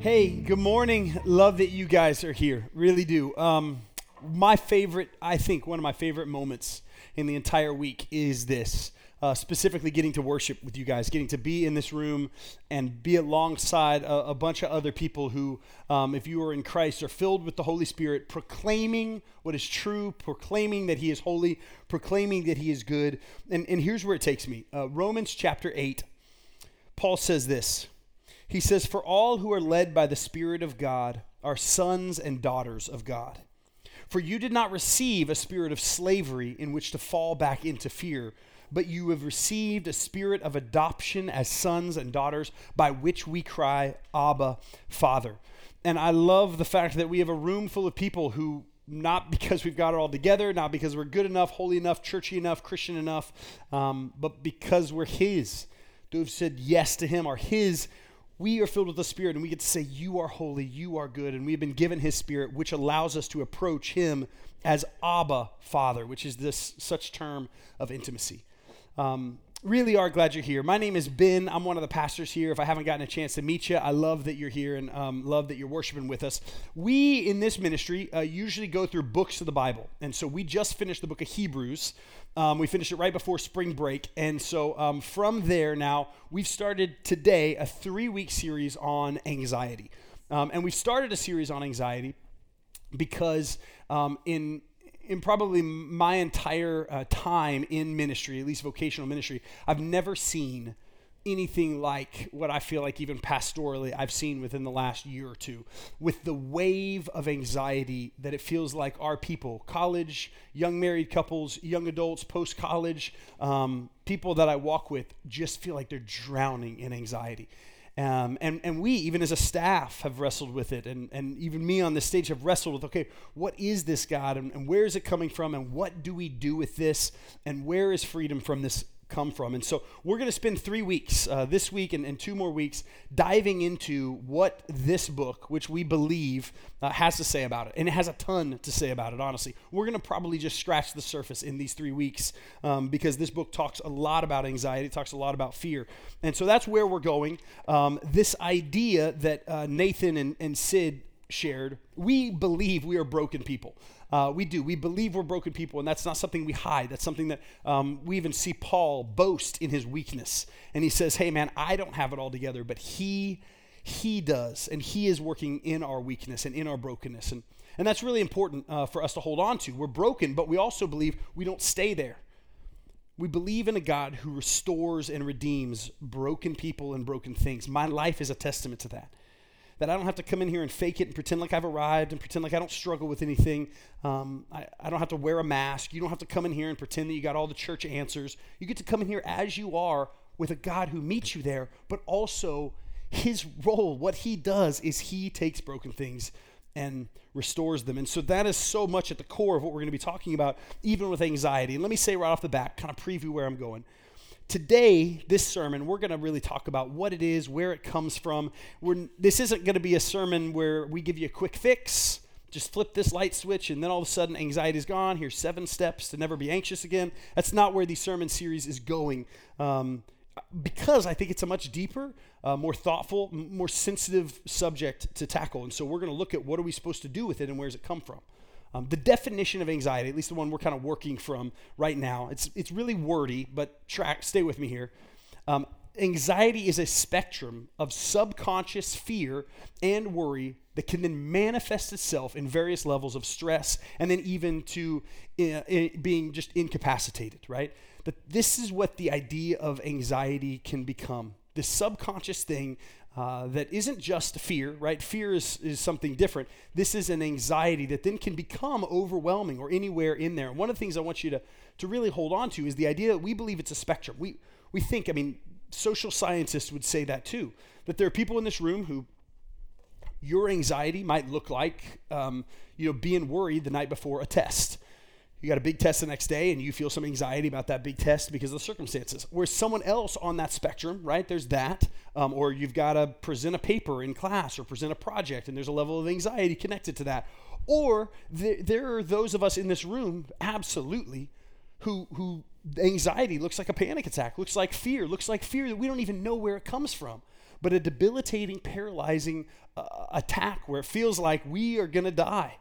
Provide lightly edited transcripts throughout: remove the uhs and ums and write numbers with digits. Hey, good morning. Love that you guys are here. Really do. One of my favorite moments in the entire week is this. Specifically getting to worship with you guys, getting to be in this room and be alongside a bunch of other people who, if you are in Christ, are filled with the Holy Spirit, proclaiming what is true, proclaiming that He is holy, proclaiming that He is good. And here's where it takes me. Romans chapter 8, Paul says this. He says, "For all who are led by the Spirit of God are sons and daughters of God. For you did not receive a spirit of slavery in which to fall back into fear, but you have received a spirit of adoption as sons and daughters, by which we cry, 'Abba, Father.'" And I love the fact that we have a room full of people who, not because we've got it all together, not because we're good enough, holy enough, churchy enough, Christian enough, but because we're His, who have said yes to Him, are His. We are filled with the Spirit, and we get to say, "You are holy, you are good," and we've been given His Spirit, which allows us to approach Him as Abba, Father, which is this such term of intimacy. Really are glad you're here. My name is Ben. I'm one of the pastors here. If I haven't gotten a chance to meet you, I love that you're here and love that you're worshiping with us. We, in this ministry, usually go through books of the Bible. And so we just finished the book of Hebrews. We finished it right before spring break. And so from there now, we've started today a 3-week series on anxiety. And we've started a series on anxiety because in probably my entire time in ministry, at least vocational ministry, I've never seen anything like what I feel like even pastorally I've seen within the last year or two, with the wave of anxiety that it feels like our people, college, young married couples, young adults, post-college, people that I walk with just feel like they're drowning in anxiety. And we, even as a staff, have wrestled with it, and even me on this stage have wrestled with, okay, what is this, God, and where is it coming from, and what do we do with this, and where is freedom from this come from? And so we're going to spend 3 weeks, this week and 2 more weeks, diving into what this book, which we believe, has to say about it. And it has a ton to say about it, honestly. We're going to probably just scratch the surface in these 3 weeks, because this book talks a lot about anxiety, talks a lot about fear. And so that's where we're going. This idea that Nathan and Sid shared, we believe we are broken people. We do. We believe we're broken people, and that's not something we hide. That's something that we even see Paul boast in his weakness. And he says, "Hey, man, I don't have it all together, but he does, and He is working in our weakness and in our brokenness." And that's really important for us to hold on to. We're broken, but we also believe we don't stay there. We believe in a God who restores and redeems broken people and broken things. My life is a testament to that. That I don't have to come in here and fake it and pretend like I've arrived and pretend like I don't struggle with anything. I don't have to wear a mask. You don't have to come in here and pretend that you got all the church answers. You get to come in here as you are, with a God who meets you there, but also His role, what He does is He takes broken things and restores them. And so that is so much at the core of what we're going to be talking about, even with anxiety. And let me say right off the bat, kind of preview where I'm going. Today, this sermon, we're going to really talk about what it is, where it comes from. This isn't going to be a sermon where we give you a quick fix, just flip this light switch, and then all of a sudden anxiety is gone. Here's 7 steps to never be anxious again. That's not where the sermon series is going, because I think it's a much deeper, more thoughtful, more sensitive subject to tackle. And so we're going to look at what are we supposed to do with it and where does it come from. The definition of anxiety, at least the one we're kind of working from right now, it's really wordy, but stay with me here. Anxiety is a spectrum of subconscious fear and worry that can then manifest itself in various levels of stress, and then even to being just incapacitated, right? But this is what the idea of anxiety can become. This subconscious thing that isn't just fear, right? Fear is something different. This is an anxiety that then can become overwhelming or anywhere in there. And one of the things I want you to really hold on to is the idea that we believe it's a spectrum. We think, social scientists would say that too, that there are people in this room who your anxiety might look like, being worried the night before a test. You got a big test the next day, and you feel some anxiety about that big test because of the circumstances. Whereas someone else on that spectrum, right, there's that, or you've got to present a paper in class or present a project, and there's a level of anxiety connected to that. Or there are those of us in this room, absolutely, who anxiety looks like a panic attack, looks like fear that we don't even know where it comes from, but a debilitating, paralyzing attack where it feels like we are going to die.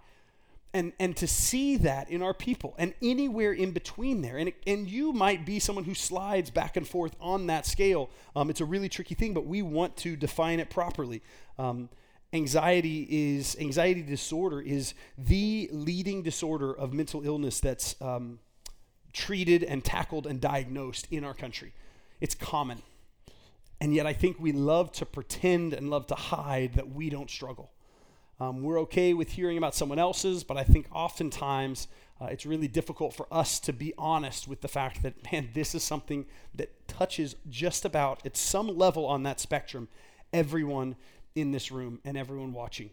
And to see that in our people and anywhere in between there. And you might be someone who slides back and forth on that scale. It's a really tricky thing, but we want to define it properly. Anxiety disorder is the leading disorder of mental illness that's treated and tackled and diagnosed in our country. It's common. And yet I think we love to pretend and love to hide that we don't struggle. We're okay with hearing about someone else's, but I think oftentimes it's really difficult for us to be honest with the fact that, man, this is something that touches just about, at some level on that spectrum, everyone in this room and everyone watching.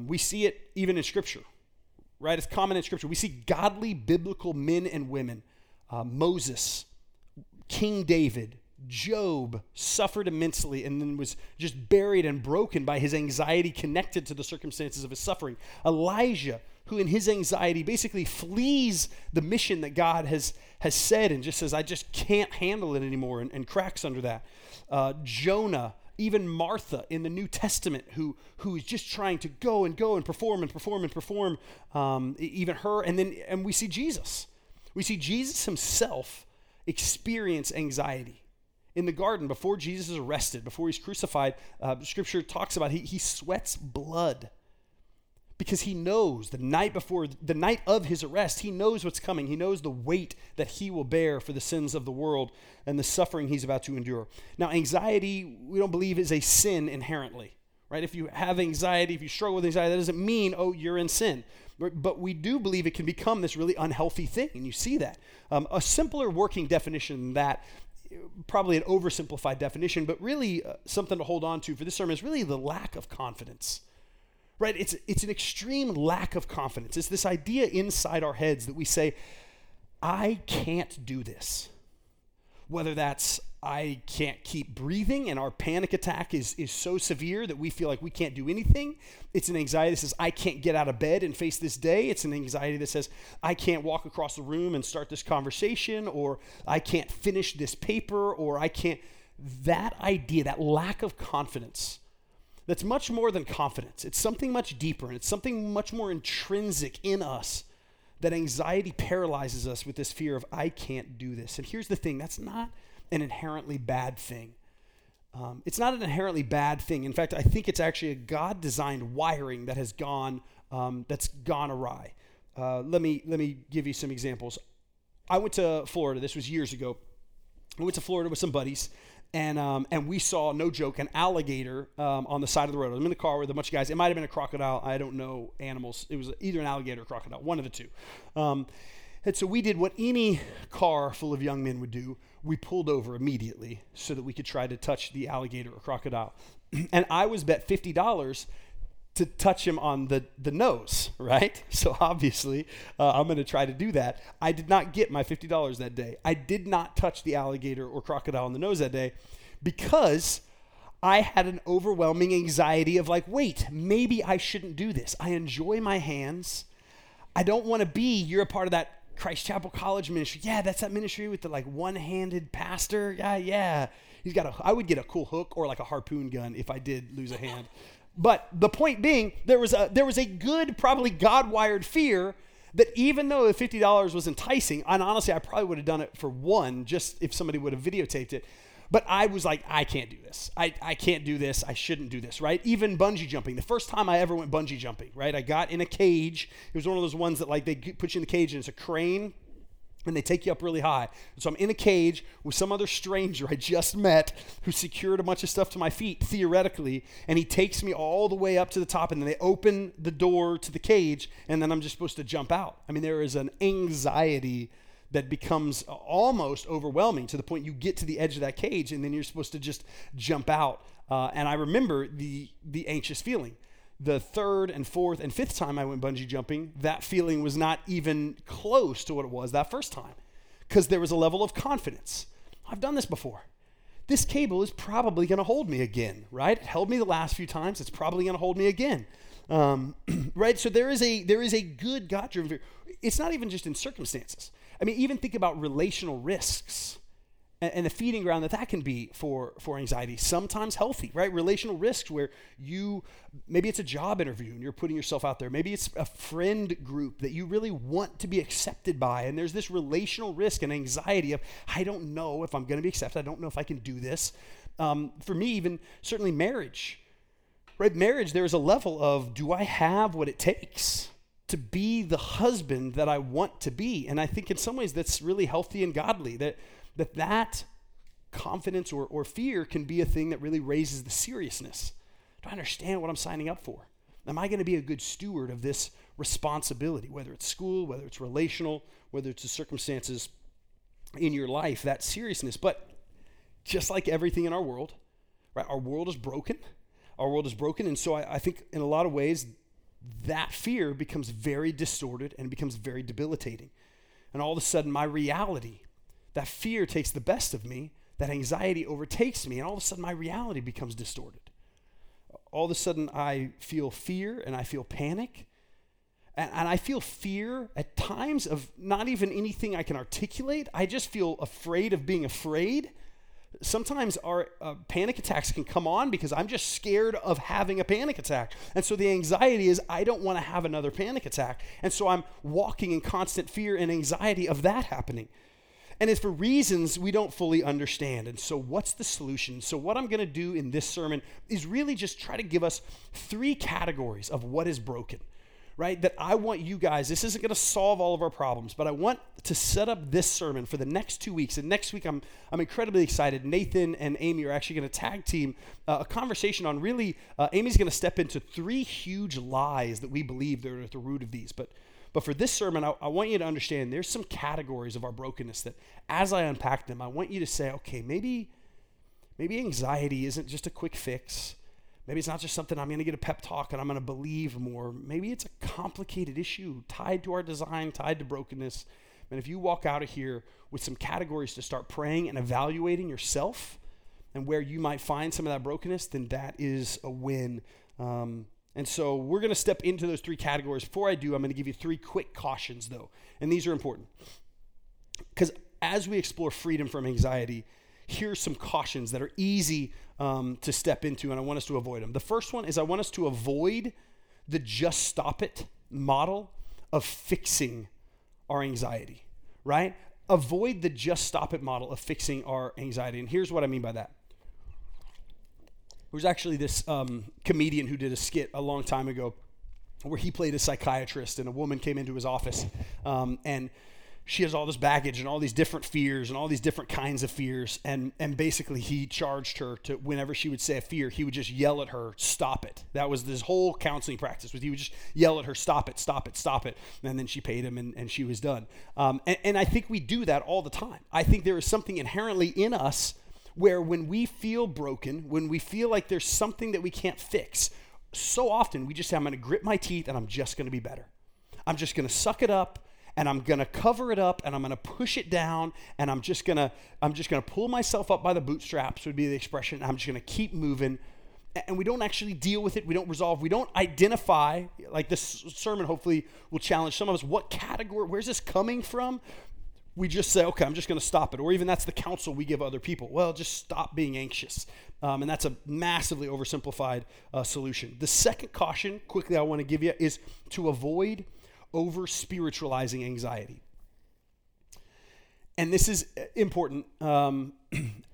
We see it even in Scripture, right? It's common in Scripture. We see godly, biblical men and women, Moses, King David, Job suffered immensely and then was just buried and broken by his anxiety connected to the circumstances of his suffering. Elijah, who in his anxiety basically flees the mission that God has said and just says, I just can't handle it anymore, and cracks under that. Jonah, even Martha in the New Testament, who is just trying to go and perform, even her. And we see Jesus. We see Jesus himself experience anxiety. In the garden, before Jesus is arrested, before he's crucified, Scripture talks about he sweats blood because he knows the night of his arrest, he knows what's coming. He knows the weight that he will bear for the sins of the world and the suffering he's about to endure. Now, anxiety, we don't believe, is a sin inherently, right? If you have anxiety, if you struggle with anxiety, that doesn't mean, oh, you're in sin. But we do believe it can become this really unhealthy thing, and you see that. A simpler working definition than that, probably an oversimplified definition, but really something to hold on to for this sermon is really the lack of confidence, right? It's an extreme lack of confidence. It's this idea inside our heads that we say, I can't do this. Whether that's I can't keep breathing and our panic attack is so severe that we feel like we can't do anything. It's an anxiety that says, I can't get out of bed and face this day. It's an anxiety that says, I can't walk across the room and start this conversation, or I can't finish this paper, or I can't. That idea, that lack of confidence, that's much more than confidence. It's something much deeper, and it's something much more intrinsic in us, that anxiety paralyzes us with this fear of, I can't do this. And here's the thing, that's not an inherently bad thing. It's not an inherently bad thing. In fact, I think it's actually a God-designed wiring that has gone awry. Let me give you some examples. I went to Florida. This was years ago. I went to Florida with some buddies, and we saw, no joke, an alligator on the side of the road. I'm in the car with a bunch of guys. It might have been a crocodile. I don't know animals. It was either an alligator or a crocodile, one of the two. And so we did what any car full of young men would do. We pulled over immediately so that we could try to touch the alligator or crocodile. And I was bet $50 to touch him on the nose, right? So obviously, I'm going to try to do that. I did not get my $50 that day. I did not touch the alligator or crocodile on the nose that day because I had an overwhelming anxiety of like, wait, maybe I shouldn't do this. I enjoy my hands. I don't want to be, you're a part of that Christ Chapel College ministry. Yeah, that's that ministry with the like one-handed pastor. Yeah. I would get a cool hook or like a harpoon gun if I did lose a hand. But the point being, there was a good, probably God-wired fear that even though the $50 was enticing, and honestly, I probably would have done it for one, just if somebody would have videotaped it. But I was like, I can't do this. I can't do this. I shouldn't do this, right? Even bungee jumping. The first time I ever went bungee jumping, right? I got in a cage. It was one of those ones that like they put you in the cage and it's a crane and they take you up really high. So I'm in a cage with some other stranger I just met who secured a bunch of stuff to my feet, theoretically, and he takes me all the way up to the top and then they open the door to the cage and then I'm just supposed to jump out. I mean, there is an anxiety that becomes almost overwhelming to the point you get to the edge of that cage and then you're supposed to just jump out. And I remember the anxious feeling. The third and fourth and fifth time I went bungee jumping, that feeling was not even close to what it was that first time, because there was a level of confidence. I've done this before. This cable is probably going to hold me again, right? It held me the last few times. It's probably going to hold me again, right? So there is a good God-driven fear. It's not even just in circumstances. I mean, even think about relational risks and the feeding ground that can be for anxiety, sometimes healthy, right? Relational risks where maybe it's a job interview and you're putting yourself out there. Maybe it's a friend group that you really want to be accepted by, and there's this relational risk and anxiety of, I don't know if I'm going to be accepted. I don't know if I can do this. For me, even certainly marriage, right? Marriage, there is a level of, do I have what it takes to be the husband that I want to be? And I think in some ways that's really healthy and godly, that confidence or fear can be a thing that really raises the seriousness. Do I understand what I'm signing up for? Am I going to be a good steward of this responsibility, whether it's school, whether it's relational, whether it's the circumstances in your life, that seriousness? But just like everything in our world, right? Our world is broken. Our world is broken. And so I think in a lot of ways, that fear becomes very distorted and becomes very debilitating. And all of a sudden, my reality, that fear takes the best of me, that anxiety overtakes me, and all of a sudden my reality becomes distorted. All of a sudden I feel fear and I feel panic, and I feel fear at times of not even anything I can articulate. I just feel afraid of being afraid. Sometimes our panic attacks can come on because I'm just scared of having a panic attack. And so the anxiety is, I don't want to have another panic attack. And so I'm walking in constant fear and anxiety of that happening. And it's for reasons we don't fully understand. And so what's the solution? So what I'm going to do in this sermon is really just try to give us three categories of what is broken, right? That I want you guys, this isn't going to solve all of our problems, but I want to set up this sermon for the next 2 weeks. And next week, I'm incredibly excited. Nathan and Amy are actually going to tag team a conversation on really, Amy's going to step into three huge lies that we believe that are at the root of these. But for this sermon, I want you to understand there's some categories of our brokenness that as I unpack them, I want you to say, okay, maybe anxiety isn't just a quick fix. Maybe it's not just something I'm going to get a pep talk and I'm going to believe more. Maybe it's a complicated issue tied to our design, tied to brokenness. And if you walk out of here with some categories to start praying and evaluating yourself and where you might find some of that brokenness, then that is a win. And so we're going to step into those three categories. Before I do, I'm going to give you three quick cautions, though. And these are important. Because as we explore freedom from anxiety, here's some cautions that are easy to step into, and I want us to avoid them. The first one is I want us to avoid the just stop it model of fixing our anxiety, right? Avoid the just stop it model of fixing our anxiety. And here's what I mean by that. There was actually this comedian who did a skit a long time ago where he played a psychiatrist, and a woman came into his office and she has all this baggage and all these different fears and all these different kinds of fears. And basically he charged her to whenever she would say a fear, he would just yell at her, stop it. That was this whole counseling practice. He would just yell at her, stop it, stop it, stop it. And then she paid him and she was done. And I think we do that all the time. I think there is something inherently in us where when we feel broken, when we feel like there's something that we can't fix, so often we just say, I'm going to grit my teeth and I'm just going to be better. I'm just going to suck it up and I'm going to cover it up and I'm going to push it down and I'm just going to pull myself up by the bootstraps would be the expression. I'm just going to keep moving. And we don't actually deal with it. We don't resolve. We don't identify, like this sermon hopefully will challenge some of us, what category, where's this coming from? We just say, okay, I'm just going to stop it. Or even that's the counsel we give other people. Well, just stop being anxious. And that's a massively oversimplified solution. The second caution, quickly, I want to give you is to avoid over-spiritualizing anxiety. And this is important. I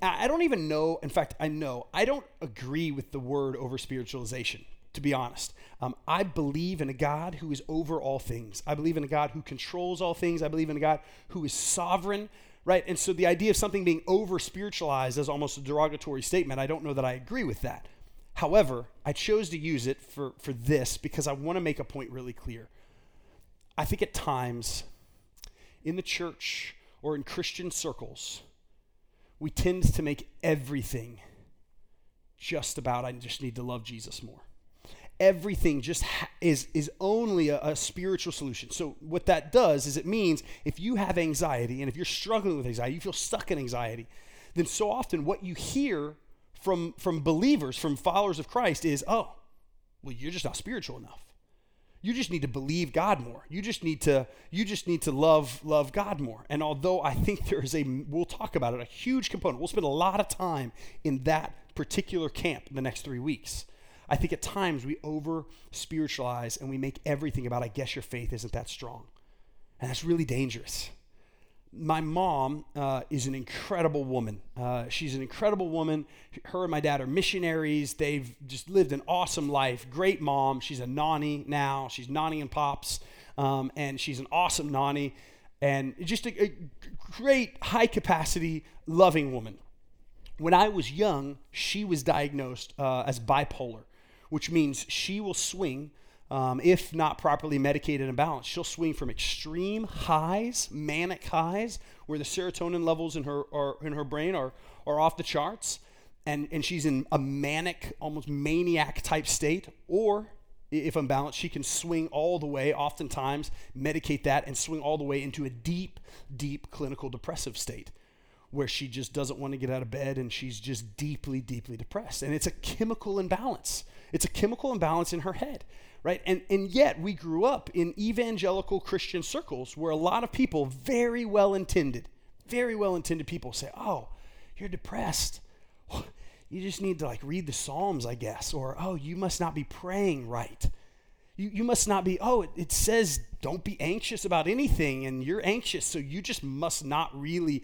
don't even know. In fact, I know. I don't agree with the word over-spiritualization, to be honest. I believe in a God who is over all things. I believe in a God who controls all things. I believe in a God who is sovereign, right? And so the idea of something being over-spiritualized is almost a derogatory statement. I don't know that I agree with that. However, I chose to use it for this because I want to make a point really clear. I think at times in the church or in Christian circles, we tend to make everything just about, I just need to love Jesus more. everything just is only a spiritual solution. So what that does is it means if you have anxiety and if you're struggling with anxiety, you feel stuck in anxiety, then so often what you hear from believers, from followers of Christ is, oh, well, you're just not spiritual enough. You just need to believe God more. You just need to love God more. And although I think there is we'll talk about it, a huge component. We'll spend a lot of time in that particular camp in the next 3 weeks. I think at times we over-spiritualize and we make everything about, I guess your faith isn't that strong. And that's really dangerous. My mom is an incredible woman. She's an incredible woman. Her and my dad are missionaries. They've just lived an awesome life. Great mom. She's a nanny now. She's nannying pops, and she's an awesome nanny, and just a great, high-capacity, loving woman. When I was young, she was diagnosed as bipolar, which means she will swing, if not properly medicated and balanced, she'll swing from extreme highs, manic highs, where the serotonin levels in her brain are off the charts, and she's in a manic, almost maniac type state, or if unbalanced, she can swing all the way, oftentimes medicate that and swing all the way into a deep, deep clinical depressive state, where she just doesn't want to get out of bed and she's just deeply, deeply depressed. And it's a chemical imbalance. It's a chemical imbalance in her head, right? And yet we grew up in evangelical Christian circles where a lot of people, very well-intended people say, oh, you're depressed. You just need to read the Psalms, I guess. Or, oh, you must not be praying right. You must not be, it says don't be anxious about anything and you're anxious, so you just must not really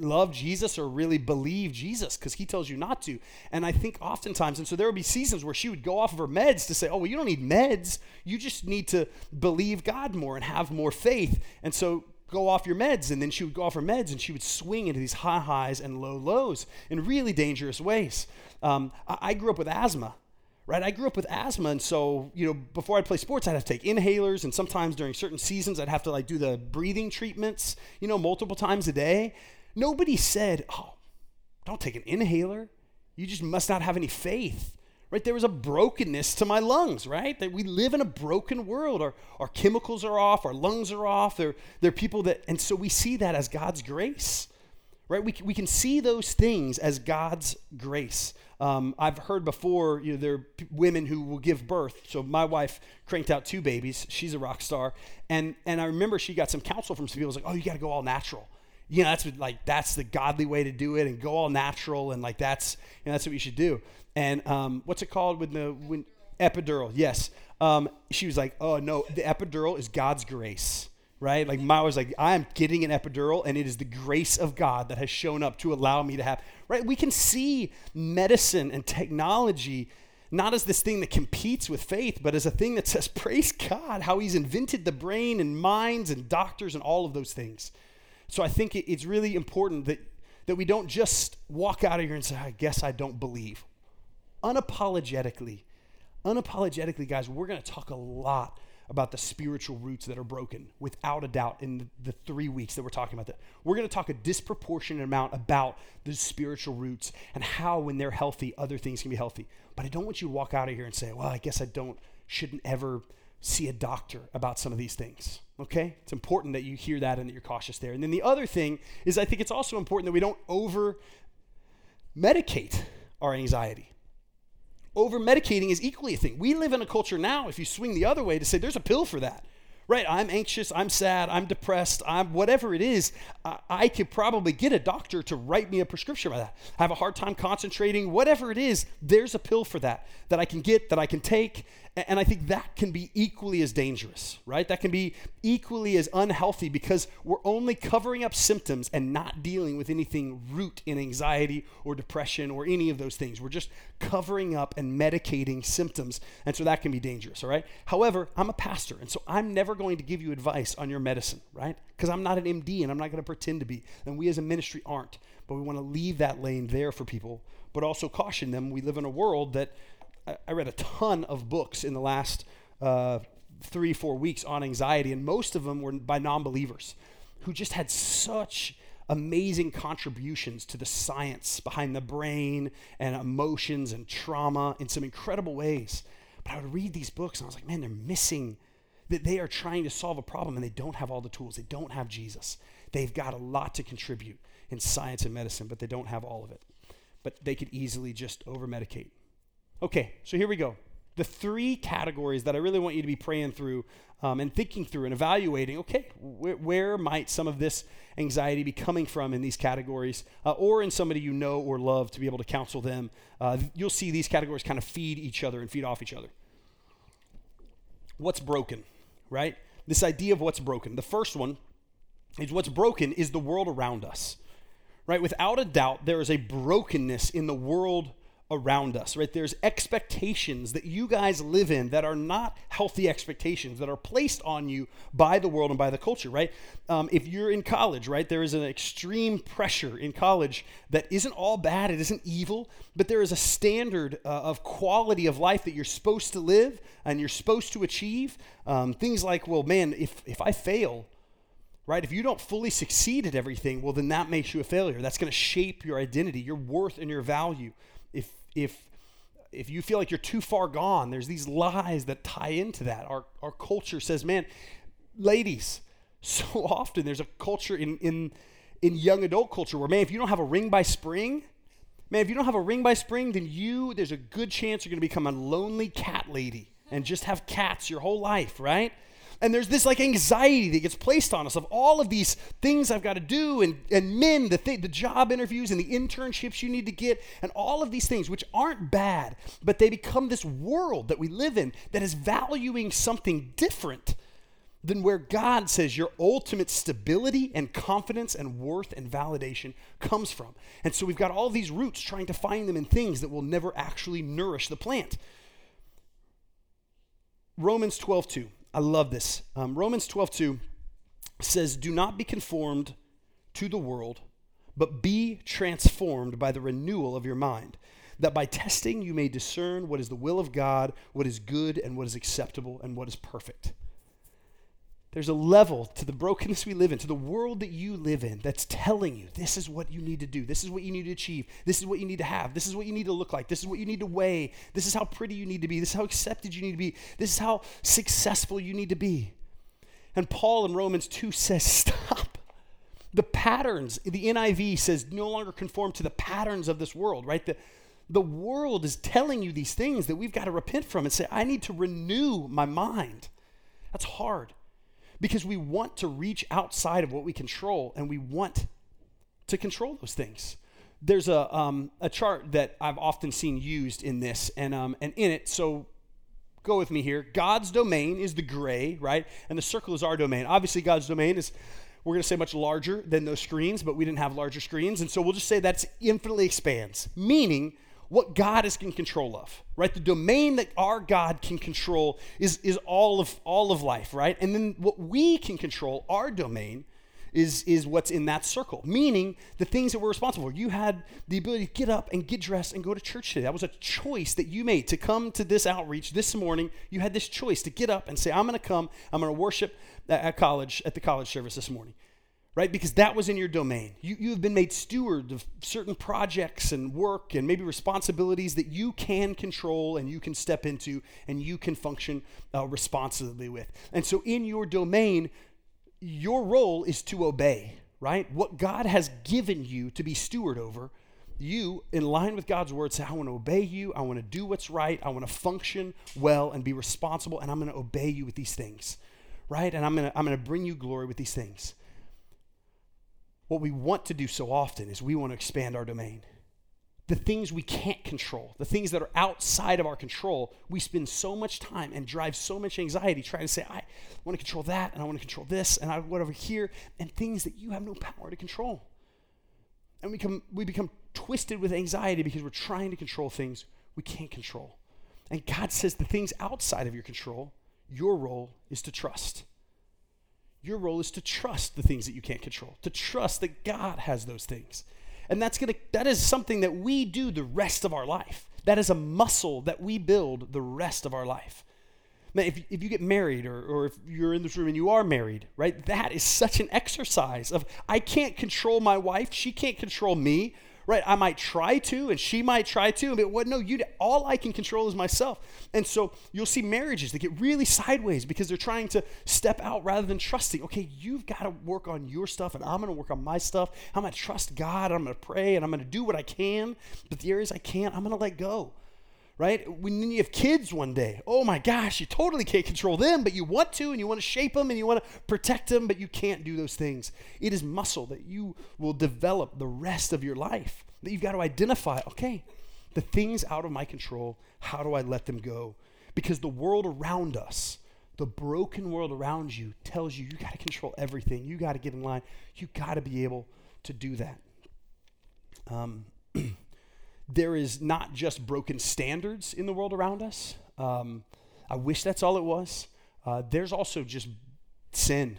love Jesus or really believe Jesus because he tells you not to. And I think oftentimes, and so there would be seasons where she would go off of her meds to say, oh, well, you don't need meds. You just need to believe God more and have more faith. And so go off your meds. And then she would go off her meds and she would swing into these high highs and low lows in really dangerous ways. I grew up with asthma. Right, I grew up with asthma, and so, before I'd play sports, I'd have to take inhalers, and sometimes during certain seasons, I'd have to do the breathing treatments, multiple times a day. Nobody said, oh, don't take an inhaler. You just must not have any faith, right? There was a brokenness to my lungs, right? That we live in a broken world. Our chemicals are off. Our lungs are off. They're people that, and so we see that as God's grace, right? We can see those things as God's grace. I've heard before, there are women who will give birth. So my wife cranked out 2 babies. She's a rock star. And I remember she got some counsel from some people. It was like, oh, you got to go all natural. That's the godly way to do it and go all natural. And that's what you should do. And what's it called when epidural? Yes. She was like, oh no, the epidural is God's grace. Right? My was like, I am getting an epidural and it is the grace of God that has shown up to allow me to have, right? We can see medicine and technology not as this thing that competes with faith, but as a thing that says, praise God, how he's invented the brain and minds and doctors and all of those things. So I think it's really important that we don't just walk out of here and say, I guess I don't believe. Unapologetically, guys, we're going to talk a lot about the spiritual roots that are broken, without a doubt, in the 3 weeks that we're talking about that. We're going to talk a disproportionate amount about the spiritual roots and how, when they're healthy, other things can be healthy. But I don't want you to walk out of here and say, well, I guess I shouldn't ever see a doctor about some of these things, okay? It's important that you hear that and that you're cautious there. And then the other thing is, I think it's also important that we don't over-medicate our anxiety. Over-medicating is equally a thing. We live in a culture now, if you swing the other way, to say there's a pill for that, right? I'm anxious, I'm sad, I'm depressed, I'm whatever it is, I could probably get a doctor to write me a prescription for that. I have a hard time concentrating, whatever it is, there's a pill for that I can get, that I can take, and I think that can be equally as dangerous, right? That can be equally as unhealthy because we're only covering up symptoms and not dealing with anything root in anxiety or depression or any of those things. We're just covering up and medicating symptoms, and so that can be dangerous, all right? However, I'm a pastor, and so I'm never going to give you advice on your medicine, right? Because I'm not an MD, and I'm not going to pretend to be, and we as a ministry aren't, but we want to leave that lane there for people, but also caution them. We live in a world that I read a ton of books in the last 3-4 weeks on anxiety, and most of them were by non-believers who just had such amazing contributions to the science behind the brain and emotions and trauma in some incredible ways. But I would read these books and I was like, man, they're missing, that they are trying to solve a problem and they don't have all the tools. They don't have Jesus. They've got a lot to contribute in science and medicine, but they don't have all of it. But they could easily just over-medicate. Okay, so here we go. The three categories that I really want you to be praying through and thinking through and evaluating, okay, where might some of this anxiety be coming from in these categories or in somebody you know or love to be able to counsel them. You'll see these categories kind of feed each other and feed off each other. What's broken, right? This idea of what's broken. The first one is what's broken is the world around us, right? Without a doubt, there is a brokenness in the world around us, right? There's expectations that you guys live in that are not healthy expectations that are placed on you by the world and by the culture, right? If you're in college, right, there is an extreme pressure in college that isn't all bad, it isn't evil, but there is a standard of quality of life that you're supposed to live and you're supposed to achieve. Things like, well, man, if I fail, right? If you don't fully succeed at everything, well, then that makes you a failure. That's going to shape your identity, your worth, and your value. If you feel like you're too far gone, there's these lies that tie into that. Our culture says, man, ladies, so often there's a culture in young adult culture where, man, if you don't have a ring by spring, then there's a good chance you're going to become a lonely cat lady and just have cats your whole life, right? And there's this like anxiety that gets placed on us of all of these things I've got to do and men, the job interviews and the internships you need to get and all of these things which aren't bad, but they become this world that we live in that is valuing something different than where God says your ultimate stability and confidence and worth and validation comes from. And so we've got all these roots trying to find them in things that will never actually nourish the plant. Romans 12:2. I love this. Romans 12:2 says, do not be conformed to the world, but be transformed by the renewal of your mind, that by testing you may discern what is the will of God, what is good and what is acceptable and what is perfect. There's a level to the brokenness we live in, to the world that you live in, that's telling you this is what you need to do, this is what you need to achieve, this is what you need to have, this is what you need to look like, this is what you need to weigh, this is how pretty you need to be, this is how accepted you need to be, this is how successful you need to be. And Paul in Romans 2 says, stop. The patterns, the NIV says, no longer conform to the patterns of this world, right? The world is telling you these things that we've got to repent from and say, I need to renew my mind. That's hard. Because we want to reach outside of what we control, and we want to control those things. There's a chart that I've often seen used in this, and in it, so go with me here. God's domain is the gray, right? And the circle is our domain. Obviously, God's domain is, we're going to say, much larger than those screens, but we didn't have larger screens, and so we'll just say that's infinitely expands, meaning what God is in control of, right? The domain that our God can control is all of life, right? And then what we can control, our domain, is what's in that circle, meaning the things that we're responsible for. You had the ability to get up and get dressed and go to church today. That was a choice that you made to come to this outreach this morning. You had this choice to get up and say, I'm going to come, I'm going to worship at the college service this morning. Right? Because that was in your domain. You have been made steward of certain projects and work and maybe responsibilities that you can control and you can step into and you can function responsibly with. And so in your domain, your role is to obey, right? What God has given you to be steward over, you, in line with God's word, say, I want to obey you. I want to do what's right. I want to function well and be responsible, and I'm going to obey you with these things, right? And I'm going to bring you glory with these things. What we want to do so often is we want to expand our domain. The things we can't control, the things that are outside of our control, we spend so much time and drive so much anxiety trying to say, I want to control that, and I want to control this, and I want over here, and things that you have no power to control. And we become twisted with anxiety because we're trying to control things we can't control. And God says the things outside of your control, your role is to trust. Your role is to trust the things that you can't control, to trust that God has those things. And that is something that we do the rest of our life. That is a muscle that we build the rest of our life. Now, if you get married or if you're in this room and you are married, right, that is such an exercise of I can't control my wife, she can't control me, right? I might try to, and she might try to, but what? No, all I can control is myself. And so you'll see marriages that get really sideways because they're trying to step out rather than trusting. Okay, you've got to work on your stuff, and I'm going to work on my stuff. I'm going to trust God, and I'm going to pray, and I'm going to do what I can, but the areas I can't, I'm going to let go. Right? When you have kids one day, oh my gosh, you totally can't control them, but you want to, and you want to shape them, and you want to protect them, but you can't do those things. It is muscle that you will develop the rest of your life, that you've got to identify, okay, the things out of my control, how do I let them go? Because the world around us, the broken world around you tells you got to control everything. You got to get in line. You got to be able to do that. There is not just broken standards in the world around us. I wish that's all it was. There's also just sin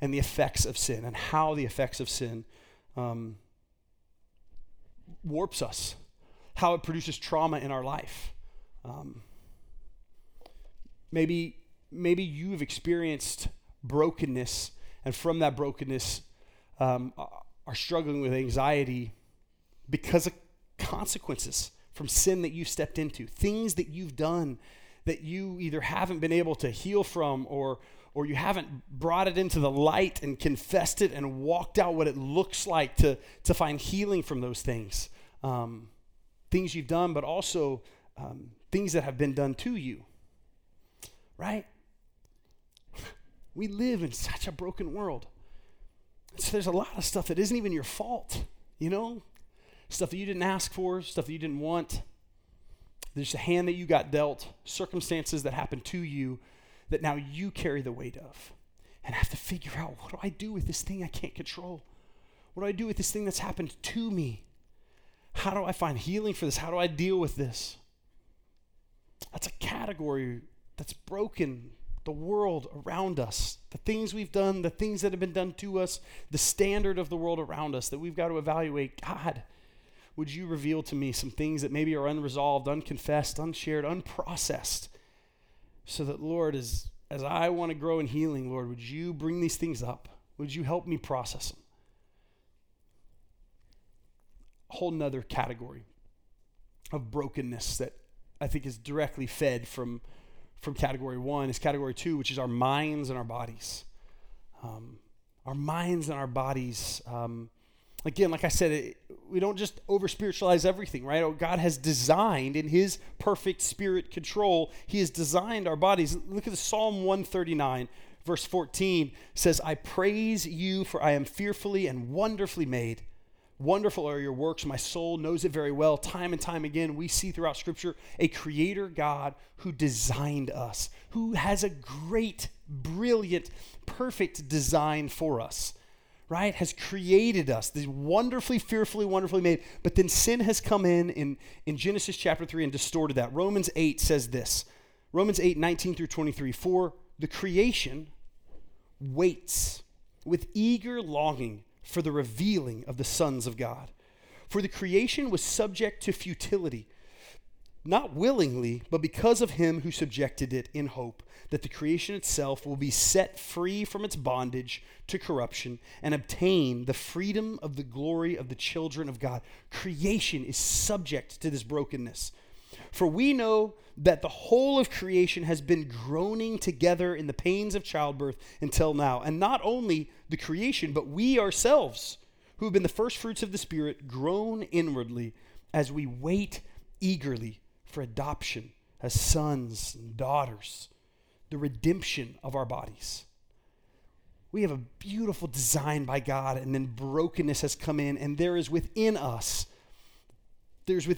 and the effects of sin and how the effects of sin warps us, how it produces trauma in our life. Maybe you've experienced brokenness, and from that brokenness are struggling with anxiety because of consequences from sin that you've stepped into, things that you've done that you either haven't been able to heal from or you haven't brought it into the light and confessed it and walked out what it looks like to find healing from those things. Things you've done, but also things that have been done to you, right? We live in such a broken world. So there's a lot of stuff that isn't even your fault, you know? Stuff that you didn't ask for, stuff that you didn't want. There's a hand that you got dealt, circumstances that happened to you that now you carry the weight of. And I have to figure out, what do I do with this thing I can't control? What do I do with this thing that's happened to me? How do I find healing for this? How do I deal with this? That's a category that's broken. The world around us, the things we've done, the things that have been done to us, the standard of the world around us that we've got to evaluate. God, would you reveal to me some things that maybe are unresolved, unconfessed, unshared, unprocessed, so that, Lord, as I want to grow in healing, Lord, would you bring these things up? Would you help me process them? A whole nother category of brokenness that I think is directly fed from category one is category two, which is our minds and our bodies. Our minds and our bodies... Again, like I said, we don't just over-spiritualize everything, right? God has designed in his perfect spirit control, he has designed our bodies. Look at the Psalm 139, verse 14 says, I praise you for I am fearfully and wonderfully made. Wonderful are your works. My soul knows it very well. Time and time again, we see throughout Scripture a creator God who designed us, who has a great, brilliant, perfect design for us. Right, has created us, this wonderfully, fearfully, wonderfully made, but then sin has come in Genesis chapter 3 and distorted that. Romans 8 says this, Romans 8, 19 through 23, for the creation waits with eager longing for the revealing of the sons of God. For the creation was subject to futility, not willingly, but because of him who subjected it in hope that the creation itself will be set free from its bondage to corruption and obtain the freedom of the glory of the children of God. Creation is subject to this brokenness. For we know that the whole of creation has been groaning together in the pains of childbirth until now. And not only the creation, but we ourselves, who have been the first fruits of the Spirit, groan inwardly as we wait eagerly for adoption as sons and daughters, the redemption of our bodies. We have a beautiful design by God, and then brokenness has come in, and there's within us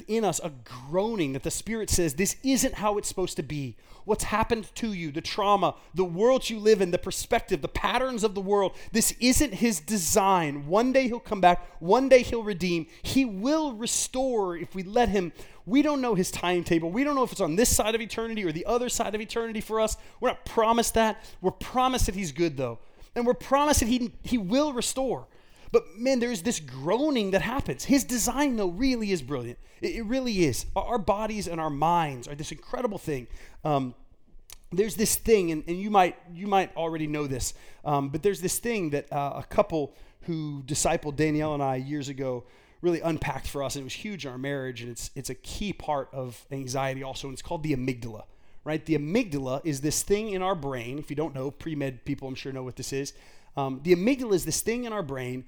a groaning that the Spirit says, this isn't how it's supposed to be. What's happened to you, the trauma, the world you live in, the perspective, the patterns of the world, this isn't his design. One day he'll come back. One day he'll redeem. He will restore if we let him. We don't know his timetable. We don't know if it's on this side of eternity or the other side of eternity for us. We're not promised that. We're promised that he's good, though. And we're promised that he will restore. But man, there's this groaning that happens. His design, though, really is brilliant. It really is. Our bodies and our minds are this incredible thing. There's this thing, and you might already know this, but there's this thing that a couple who discipled Danielle and I years ago really unpacked for us, and it was huge in our marriage, and it's a key part of anxiety also, and it's called the amygdala, right? The amygdala is this thing in our brain. If you don't know, pre-med people I'm sure know what this is. The amygdala is this thing in our brain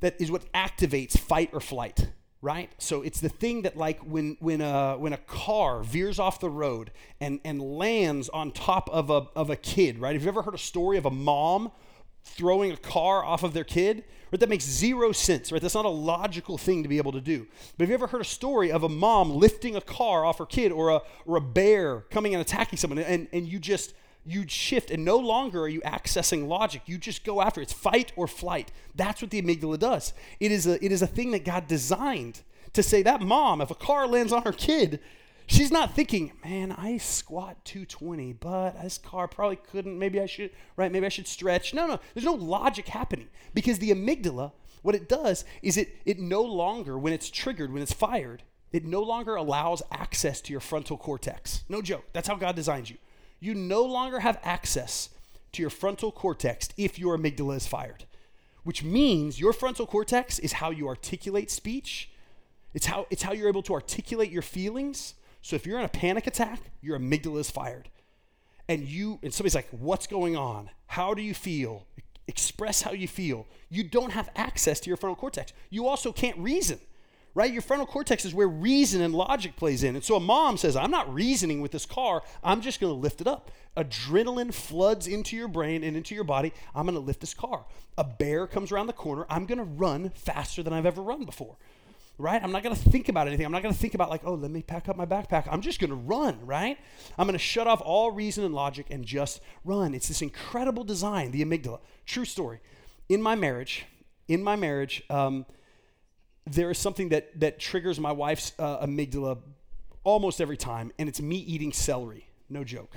that is what activates fight or flight, right? So it's the thing that, like, when a car veers off the road and lands on top of a kid, right? Have you ever heard a story of a mom throwing a car off of their kid? Right? That makes zero sense, right? That's not a logical thing to be able to do. But have you ever heard a story of a mom lifting a car off her kid, or a bear coming and attacking someone, and you shift, and no longer are you accessing logic. You just go after it. It's fight or flight. That's what the amygdala does. It is a thing that God designed to say that mom, if a car lands on her kid, she's not thinking, man, I squat 220, but this car probably couldn't. Maybe I should stretch. No, there's no logic happening, because the amygdala, what it does is it no longer, when it's triggered, when it's fired, it no longer allows access to your frontal cortex. No joke. That's how God designed you. You no longer have access to your frontal cortex if your amygdala is fired, which means your frontal cortex is how you articulate speech. It's how you're able to articulate your feelings. So if you're in a panic attack, your amygdala is fired. And somebody's like, what's going on? How do you feel? Express how you feel. You don't have access to your frontal cortex. You also can't reason, right? Your frontal cortex is where reason and logic plays in. And so a mom says, I'm not reasoning with this car. I'm just going to lift it up. Adrenaline floods into your brain and into your body. I'm going to lift this car. A bear comes around the corner. I'm going to run faster than I've ever run before, right? I'm not going to think about anything. I'm not going to think about, like, oh, let me pack up my backpack. I'm just going to run, right? I'm going to shut off all reason and logic and just run. It's this incredible design, the amygdala. True story. In my marriage, there is something that triggers my wife's amygdala almost every time, and it's me eating celery. No joke.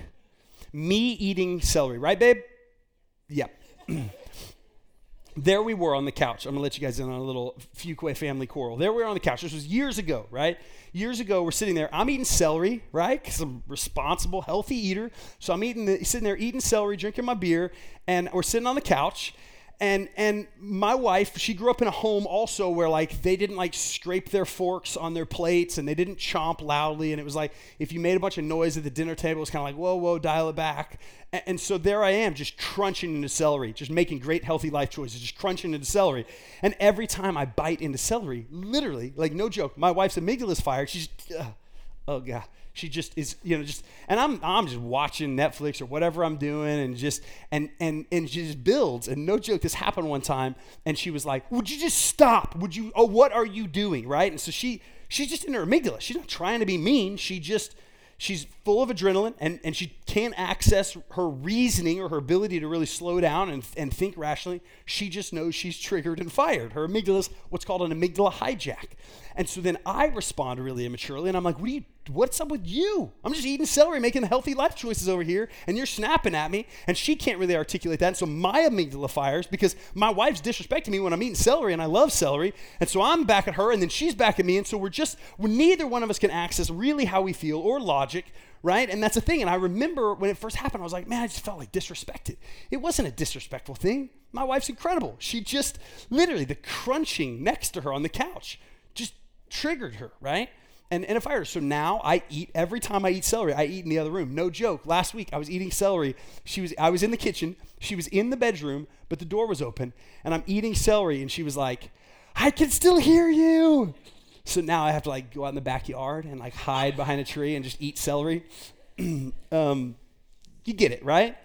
Me eating celery. Right, babe? Yeah. There we were on the couch. I'm going to let you guys in on a little Fuquay family quarrel. There we were on the couch. This was years ago, right? Years ago, we're sitting there. I'm eating celery, right? Because I'm a responsible, healthy eater. So I'm sitting there eating celery, drinking my beer, and we're sitting on the couch. And my wife, she grew up in a home also where, like, they didn't, like, scrape their forks on their plates, and they didn't chomp loudly, and it was like if you made a bunch of noise at the dinner table, it was kind of like, whoa, dial it back. And so there I am, just crunching into celery, just making great healthy life choices, just crunching into celery. And every time I bite into celery, literally, like, no joke, my wife's amygdala is fired. She's oh God. She just is, and I'm just watching Netflix or whatever I'm doing, and she just builds. And no joke, this happened one time, and she was like, "Would you just stop? Would you? Oh, what are you doing?" Right? And so she's just in her amygdala. She's not trying to be mean. She's full of adrenaline, and she can't access her reasoning or her ability to really slow down and think rationally. She just knows she's triggered and fired. Her amygdala is what's called an amygdala hijack. And so then I respond really immaturely, and I'm like, what's up with you? I'm just eating celery, making healthy life choices over here, and you're snapping at me, and she can't really articulate that. And so my amygdala fires because my wife's disrespecting me when I'm eating celery, and I love celery. And so I'm back at her, and then she's back at me, and so we're neither one of us can access really how we feel or logic, right? And that's the thing. And I remember when it first happened, I was like, man, I just felt like disrespected. It wasn't a disrespectful thing. My wife's incredible. She just literally, the crunching next to her on the couch just triggered her, right? And if I heard, so now I eat, every time I eat celery, I eat in the other room. No joke. Last week I was eating celery. I was in the kitchen. She was in the bedroom, but the door was open, and I'm eating celery, and she was like, I can still hear you. So now I have to, like, go out in the backyard and, like, hide behind a tree and just eat celery. You get it, right?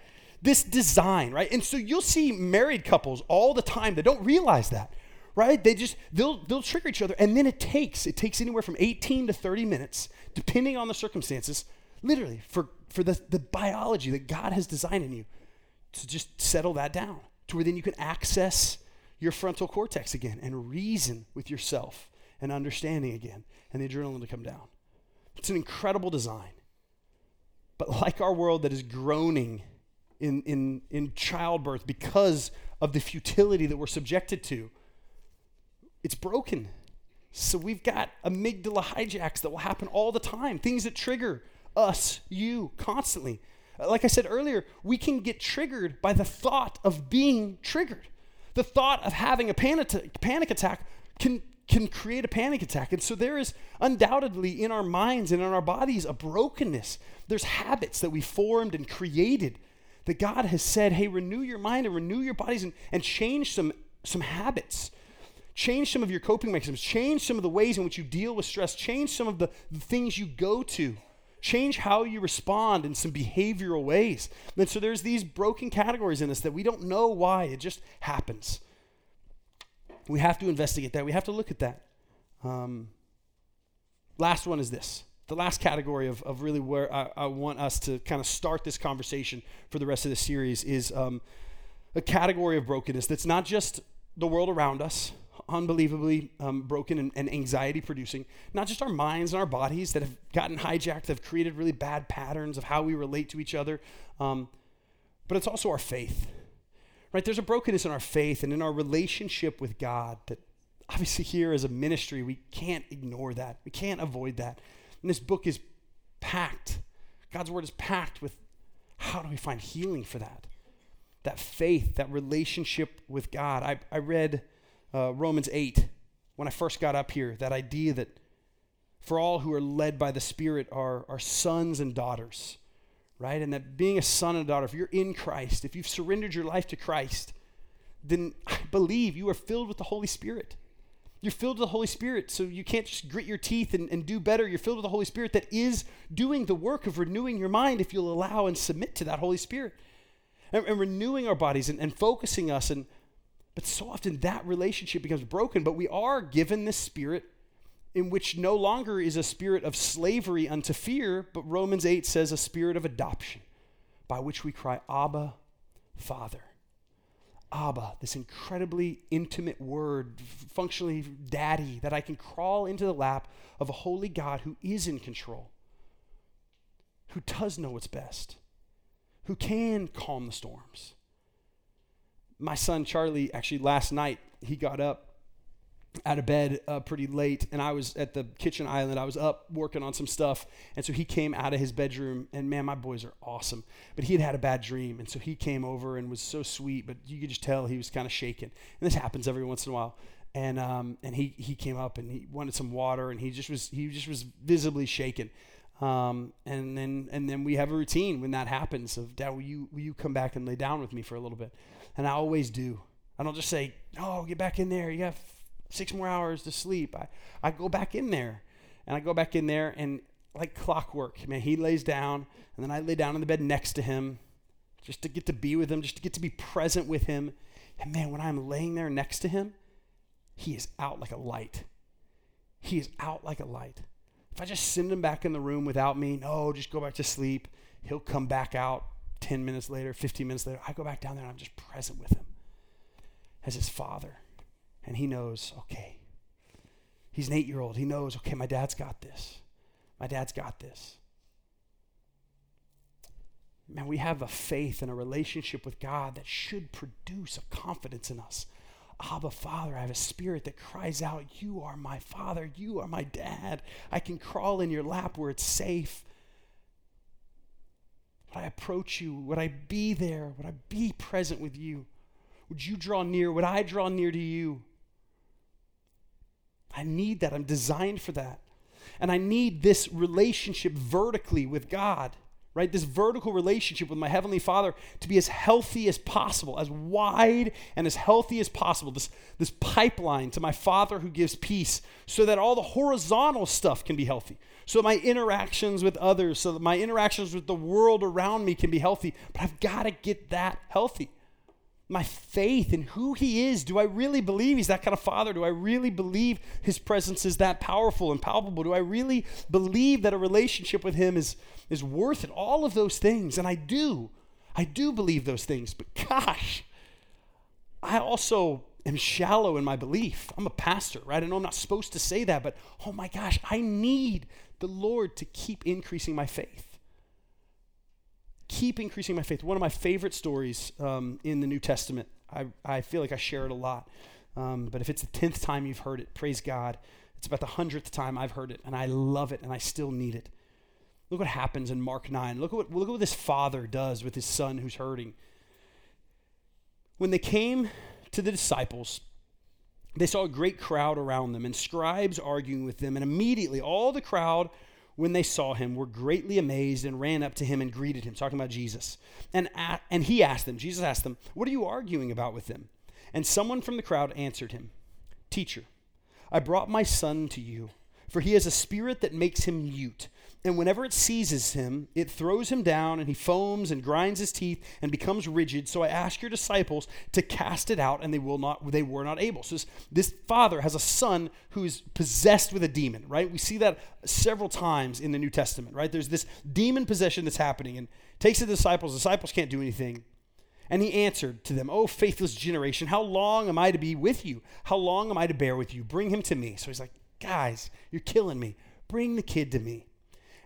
This design, right? And so you'll see married couples all the time that don't realize that. Right? They'll trigger each other, and then it takes anywhere from 18 to 30 minutes, depending on the circumstances, literally, for the biology that God has designed in you to just settle that down to where then you can access your frontal cortex again and reason with yourself and understanding again, and the adrenaline to come down. It's an incredible design. But like our world that is groaning in childbirth because of the futility that we're subjected to, it's broken. So we've got amygdala hijacks that will happen all the time, things that trigger us, you, constantly. Like I said earlier, we can get triggered by the thought of being triggered. The thought of having a panic attack can can create a panic attack. And so there is undoubtedly in our minds and in our bodies a brokenness. There's habits that we formed and created that God has said, hey, renew your mind and renew your bodies and change some habits. Change some of your coping mechanisms. Change some of the ways in which you deal with stress. Change some of the things you go to. Change how you respond in some behavioral ways. And so there's these broken categories in us that we don't know why. It just happens. We have to investigate that. We have to look at that. Last one is this. The last category of really where I want us to kind of start this conversation for the rest of the series is a category of brokenness that's not just the world around us, unbelievably broken and anxiety-producing, not just our minds and our bodies that have gotten hijacked, have created really bad patterns of how we relate to each other, but it's also our faith, right? There's a brokenness in our faith and in our relationship with God that obviously here as a ministry, we can't ignore that. We can't avoid that. And this book is packed. God's word is packed with how do we find healing for that? That faith, that relationship with God. I read Romans 8 when I first got up here, that idea that for all who are led by the Spirit are sons and daughters, right? And that being a son and a daughter, if you're in Christ, if you've surrendered your life to Christ, then I believe you are filled with the Holy Spirit. You're filled with the Holy Spirit, so you can't just grit your teeth and do better. You're filled with the Holy Spirit that is doing the work of renewing your mind if you'll allow and submit to that Holy Spirit. And renewing our bodies and focusing us. But so often that relationship becomes broken, but we are given this spirit in which no longer is a spirit of slavery unto fear, but Romans 8 says a spirit of adoption by which we cry, Abba, Father. Abba, this incredibly intimate word, functionally daddy, that I can crawl into the lap of a holy God who is in control, who does know what's best, who can calm the storms. My son Charlie, actually last night, he got up out of bed pretty late, and I was at the kitchen island. I was up working on some stuff, and so he came out of his bedroom, and man, my boys are awesome. But he had had a bad dream, and so he came over and was so sweet, but you could just tell he was kind of shaken. And this happens every once in a while. And he came up and he wanted some water, and he just was visibly shaken. And then we have a routine when that happens of, Dad, will you come back and lay down with me for a little bit? And I always do. I don't just say, oh, get back in there. You have 6 more hours to sleep. I go back in there. And I go back in there and like clockwork, man, he lays down. And then I lay down in the bed next to him just to get to be with him, just to get to be present with him. And man, when I'm laying there next to him, he is out like a light. He is out like a light. If I just send him back in the room without me, no, just go back to sleep. He'll come back out 10 minutes later, 15 minutes later. I go back down there and I'm just present with him as his father. And he knows, okay, he's an 8-year-old. He knows, okay, my dad's got this. My dad's got this. Man, we have a faith and a relationship with God that should produce a confidence in us. Abba, Father, I have a spirit that cries out, you are my father, you are my dad. I can crawl in your lap where it's safe. Would I approach you? Would I be there? Would I be present with you? Would you draw near? Would I draw near to you? I need that. I'm designed for that. And I need this relationship vertically with God, right? This vertical relationship with my Heavenly Father to be as healthy as possible, as wide and as healthy as possible, this pipeline to my Father who gives peace so that all the horizontal stuff can be healthy, so my interactions with others, so that my interactions with the world around me can be healthy, but I've got to get that healthy. My faith in who He is, do I really believe He's that kind of Father? Do I really believe His presence is that powerful and palpable? Do I really believe that a relationship with Him is worth it? All of those things, and I do believe those things, but gosh, I also am shallow in my belief. I'm a pastor, right? I know I'm not supposed to say that, but oh my gosh, I need the Lord to keep increasing my faith. Keep increasing my faith. One of my favorite stories in the New Testament, I feel like I share it a lot, but if it's the 10th time you've heard it, praise God. It's about the 100th time I've heard it, and I love it, and I still need it. Look what happens in Mark 9. Look at what this father does with his son who's hurting. When they came to the disciples, they saw a great crowd around them and scribes arguing with them. And immediately all the crowd, when they saw him, were greatly amazed and ran up to him and greeted him. Talking about Jesus. And he asked them, Jesus asked them, what are you arguing about with them? And someone from the crowd answered him, Teacher, I brought my son to you, for he has a spirit that makes him mute. And whenever it seizes him, it throws him down, and he foams and grinds his teeth and becomes rigid. So I asked your disciples to cast it out, and they were not able. So this father has a son who is possessed with a demon, right? We see that several times in the New Testament, right? There's this demon possession that's happening, and takes the disciples. The disciples can't do anything. And he answered to them, "O faithless generation, how long am I to be with you? How long am I to bear with you? Bring him to me." So he's like, guys, you're killing me. Bring the kid to me.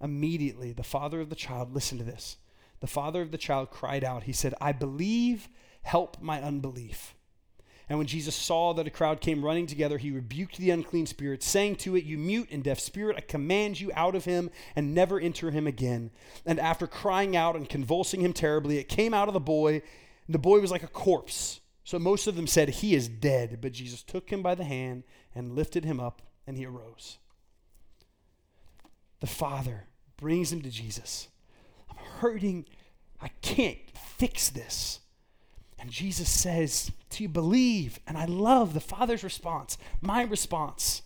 Immediately, the father of the child, listen to this. The father of the child cried out. He said, "I believe, help my unbelief." And when Jesus saw that a crowd came running together, he rebuked the unclean spirit, saying to it, "You mute and deaf spirit, I command you out of him and never enter him again." And after crying out and convulsing him terribly, it came out of the boy. The boy was like a corpse. So most of them said, "He is dead." But Jesus took him by the hand and lifted him up, and he arose. The father brings him to Jesus. "I'm hurting. I can't fix this." And Jesus says, "Do you believe?" And I love the father's response, my response,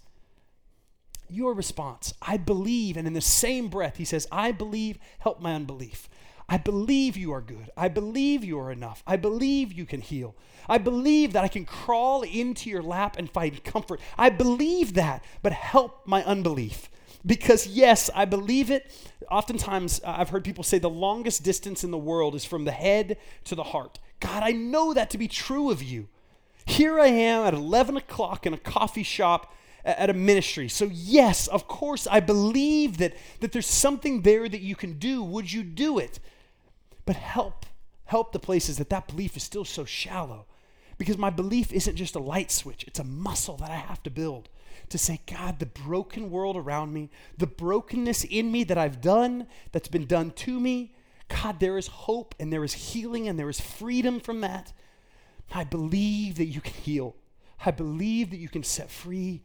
your response. "I believe." And in the same breath, he says, "I believe, help my unbelief. I believe you are good. I believe you are enough. I believe you can heal. I believe that I can crawl into your lap and find comfort. I believe that, but help my unbelief." Because yes, I believe it. Oftentimes, I've heard people say the longest distance in the world is from the head to the heart. God, I know that to be true of you. Here I am at 11 o'clock in a coffee shop at a ministry. So yes, of course, I believe that there's something there that you can do. Would you do it? But help the places that belief is still so shallow. Because my belief isn't just a light switch. It's a muscle that I have to build to say, God, the broken world around me, the brokenness in me that I've done, that's been done to me, God, there is hope and there is healing and there is freedom from that. I believe that you can heal. I believe that you can set free,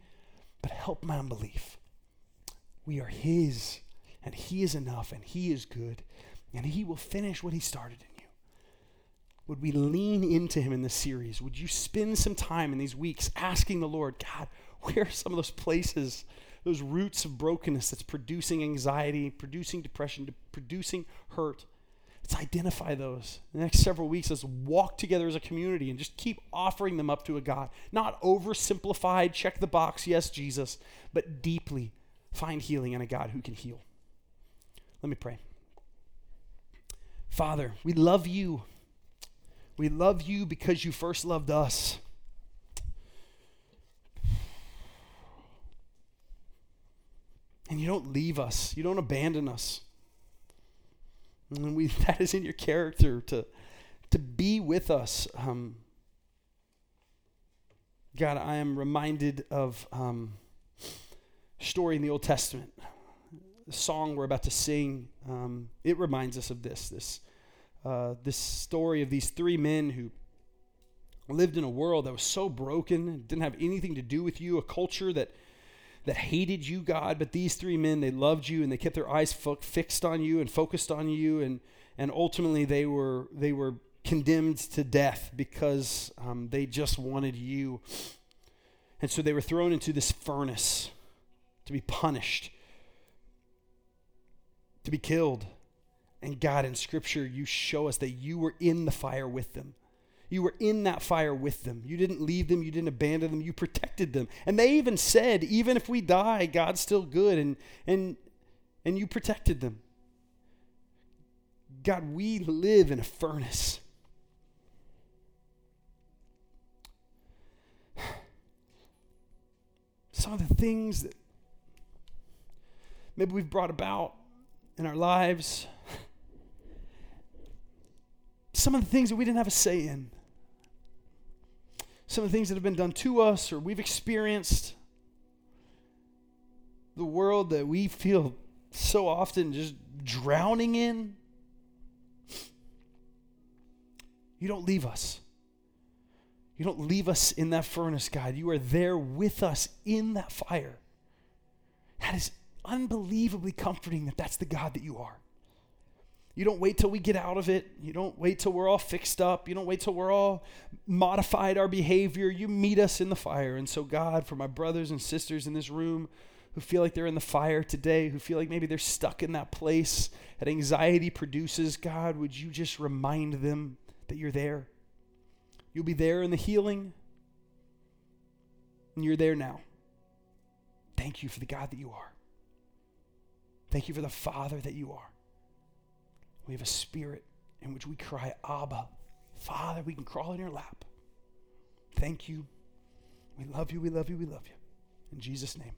but help my unbelief. We are his, and he is enough, and he is good, and he will finish what he started in. Would we lean into him in this series? Would you spend some time in these weeks asking the Lord, God, where are some of those places, those roots of brokenness that's producing anxiety, producing depression, producing hurt? Let's identify those. In the next several weeks, let's walk together as a community and just keep offering them up to a God. Not oversimplified, check the box, yes, Jesus, but deeply find healing in a God who can heal. Let me pray. Father, we love you. We love you because you first loved us. And you don't leave us. You don't abandon us. And that is in your character to be with us. God, I am reminded of a story in the Old Testament. The song we're about to sing, it reminds us of this story of these three men who lived in a world that was so broken, didn't have anything to do with you, a culture that hated you, God. But these three men, they loved you and they kept their eyes fixed on you and focused on you, and ultimately they were condemned to death because they just wanted you, and so they were thrown into this furnace to be punished, to be killed. And God, in Scripture, you show us that you were in the fire with them. You were in that fire with them. You didn't leave them. You didn't abandon them. You protected them. And they even said, even if we die, God's still good. And you protected them. God, we live in a furnace. some of the things that maybe we've brought about in our lives, some of the things that we didn't have a say in, some of the things that have been done to us or we've experienced, the world that we feel so often just drowning in. You don't leave us. You don't leave us in that furnace, God. You are there with us in that fire. That is unbelievably comforting that that's the God that you are. You don't wait till we get out of it. You don't wait till we're all fixed up. You don't wait till we're all modified our behavior. You meet us in the fire. And so, God, for my brothers and sisters in this room who feel like they're in the fire today, who feel like maybe they're stuck in that place that anxiety produces, God, would you just remind them that you're there? You'll be there in the healing, and you're there now. Thank you for the God that you are. Thank you for the Father that you are. We have a spirit in which we cry, Abba, Father. We can crawl in your lap. Thank you. We love you, we love you, we love you. In Jesus' name.